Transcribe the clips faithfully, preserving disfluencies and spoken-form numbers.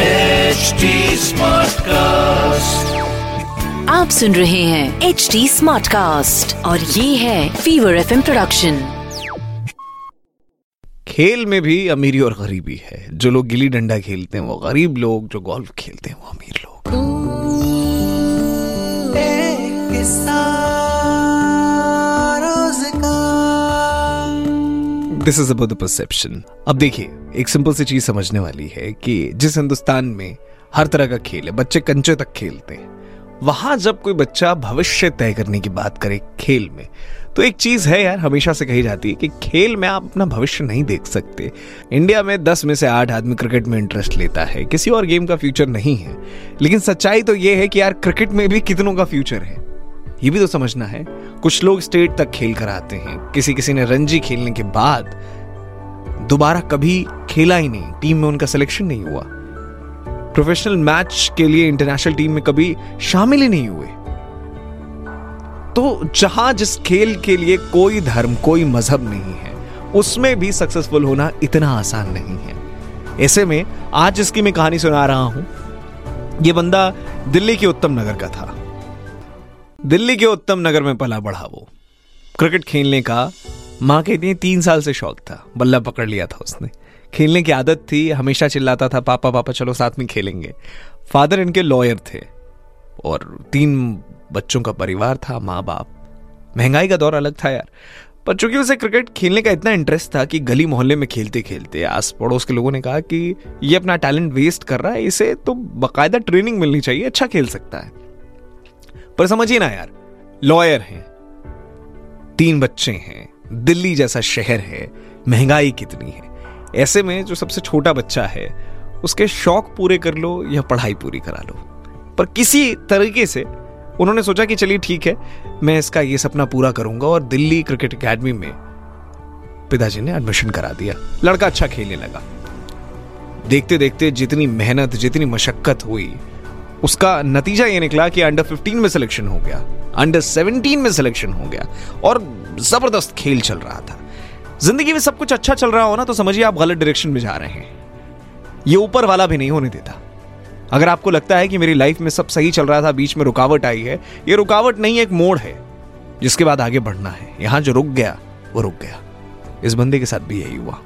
H D SmartCast. आप सुन रहे हैं H D SmartCast और ये है Fever F M प्रोडक्शन। खेल में भी अमीरी और गरीबी है। जो लोग गिल्ली डंडा खेलते हैं वो गरीब लोग, जो गोल्फ खेलते हैं वो अमीर लोग। This is about the perception. अब देखिए, एक सिंपल सी चीज समझने वाली है कि जिस हिंदुस्तान में हर तरह का खेल है, बच्चे कंचे तक खेलते हैं, वहां जब कोई बच्चा भविष्य तय करने की बात करे खेल में, तो एक चीज है यार, हमेशा से कही जाती है कि खेल में आप अपना भविष्य नहीं देख सकते। इंडिया में दस में से आठ आदमी क्रिकेट में इंटरेस्ट लेता है, किसी और गेम का फ्यूचर नहीं है। लेकिन सच्चाई तो ये है कि यार क्रिकेट में भी कितनों का फ्यूचर है, ये भी तो समझना है। कुछ लोग स्टेट तक खेल कर आते हैं, किसी किसी ने रणजी खेलने के बाद दोबारा कभी खेला ही नहीं, टीम में उनका सिलेक्शन नहीं हुआ, प्रोफेशनल मैच के लिए इंटरनेशनल टीम में कभी शामिल ही नहीं हुए। तो जहां जिस खेल के लिए कोई धर्म कोई मजहब नहीं है, उसमें भी सक्सेसफुल होना इतना आसान नहीं है। ऐसे में आज जिसकी मैं कहानी सुना रहा हूं, यह बंदा दिल्ली के उत्तम नगर का था। दिल्ली के उत्तम नगर में पला बढ़ा वो। क्रिकेट खेलने का मां कहती है तीन साल से शौक था, बल्ला पकड़ लिया था उसने, खेलने की आदत थी, हमेशा चिल्लाता था पापा पापा चलो साथ में खेलेंगे। फादर इनके लॉयर थे और तीन बच्चों का परिवार था, माँ बाप। महंगाई का दौर अलग था यार, पर चूंकि उसे क्रिकेट खेलने का इतना इंटरेस्ट था कि गली मोहल्ले में खेलते खेलते आस पड़ोस के लोगों ने कहा कि ये अपना टैलेंट वेस्ट कर रहा है, इसे तो बाकायदा ट्रेनिंग मिलनी चाहिए, अच्छा खेल सकता है। पर समझिए ना यार, लॉयर हैं, तीन बच्चे हैं, दिल्ली जैसा शहर है, महंगाई कितनी है। ऐसे में जो सबसे छोटा बच्चा है उसके शौक पूरे कर लो या पढ़ाई पूरी करा लो। पर किसी तरीके से उन्होंने सोचा कि चलिए ठीक है, मैं इसका ये सपना पूरा करूंगा, और दिल्ली क्रिकेट एकेडमी में पिताजी ने एडमिशन करा दिया। लड़का अच्छा खेलने लगा। देखते देखते जितनी मेहनत जितनी मशक्कत हुई, उसका नतीजा ये निकला कि अंडर पंद्रह में सिलेक्शन हो गया, अंडर सत्रह में सिलेक्शन हो गया, और जबरदस्त खेल चल रहा था। जिंदगी में सब कुछ अच्छा चल रहा हो ना, तो समझिए आप गलत डायरेक्शन में जा रहे हैं। ये ऊपर वाला भी नहीं होने देता। अगर आपको लगता है कि मेरी लाइफ में सब सही चल रहा था, बीच में रुकावट आई है, ये रुकावट नहीं, एक मोड़ है जिसके बाद आगे बढ़ना है। यहां जो रुक गया वो रुक गया। इस बंदे के साथ भी यही हुआ।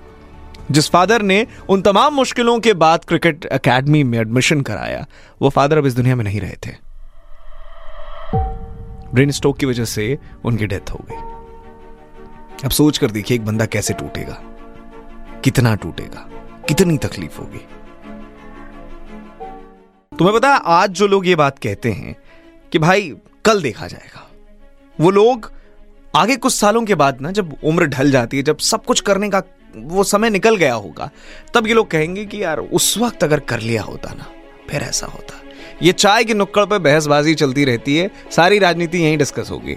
जिस फादर ने उन तमाम मुश्किलों के बाद क्रिकेट अकेडमी में एडमिशन कराया, वो फादर अब इस दुनिया में नहीं रहे थे। ब्रेन स्ट्रोक की वजह से उनकी डेथ हो गई। अब सोच कर देखिए, एक बंदा कैसे टूटेगा, कितना टूटेगा, कितनी तकलीफ होगी। तुम्हें पता है, आज जो लोग ये बात कहते हैं कि भाई कल देखा जाएगा, वो लोग आगे कुछ सालों के बाद ना, जब उम्र ढल जाती है, जब सब कुछ करने का वो समय निकल गया होगा, तब ये लोग कहेंगे कि यार उस वक्त अगर कर लिया होता ना, फिर ऐसा होता। ये चाय के नुक्कड़ पर बहसबाजी चलती रहती है, सारी राजनीति यहीं डिस्कस होगी।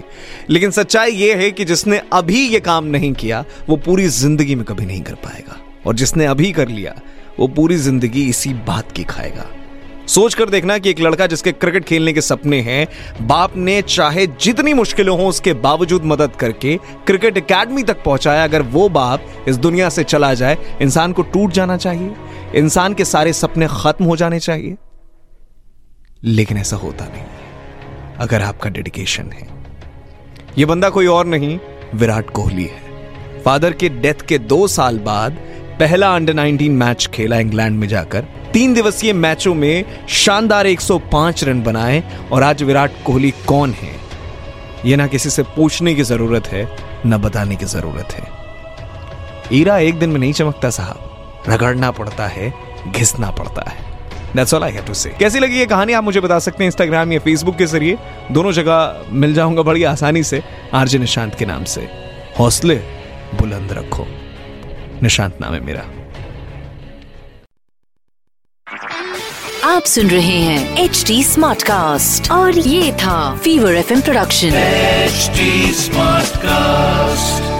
लेकिन सच्चाई ये है कि जिसने अभी ये काम नहीं किया वो पूरी जिंदगी में कभी नहीं कर पाएगा, और जिसने अभी कर लिया वो पूरी जिंदगी इसी बात की खाएगा। सोच कर देखना कि एक लड़का जिसके क्रिकेट खेलने के सपने हैं, बाप ने चाहे जितनी मुश्किलों हो उसके बावजूद मदद करके क्रिकेट एकेडमी तक पहुंचाया, अगर वो बाप इस दुनिया से चला जाए, इंसान को टूट जाना चाहिए, इंसान के सारे सपने खत्म हो जाने चाहिए। लेकिन ऐसा होता नहीं है अगर आपका डेडिकेशन है। यह बंदा कोई और नहीं, विराट कोहली है। फादर के डेथ के दो साल बाद पहला अंडर नाइनटीन मैच खेला इंग्लैंड में जाकर। तीन दिवसीय मैचों में शानदार एक सौ पांच रन बनाए, और आज विराट कोहली कौन है यह ना किसी से पूछने की जरूरत है, ना बताने की जरूरत है। हीरा एक दिन में नहीं चमकता साहब, रगड़ना पड़ता है, घिसना पड़ता है। That's all I have to say. कैसी लगी ये कहानी आप मुझे बता सकते हैं, इंस्टाग्राम या फेसबुक के जरिए, दोनों जगह मिल जाऊंगा बड़ी आसानी से, आरजे निशांत के नाम से। हौसले बुलंद रखो, निशांत नाम है मेरा। आप सुन रहे हैं एच डी स्मार्ट कास्ट और ये था fever F M production H D smart cast.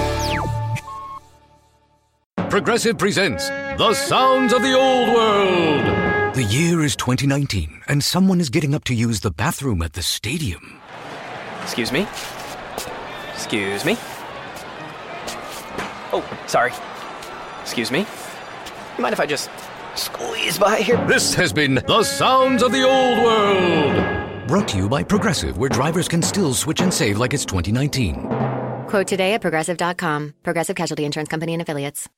Progressive presents The Sounds of the Old World. The year is twenty nineteen and someone is getting up to use the bathroom at the stadium. Excuse me. Excuse me. Oh, sorry. Excuse me. You mind if I just squeeze by here? This has been The Sounds of the Old World. Brought to you by Progressive, where drivers can still switch and save like it's twenty nineteen. Quote today at progressive dot com. Progressive Casualty Insurance Company and Affiliates.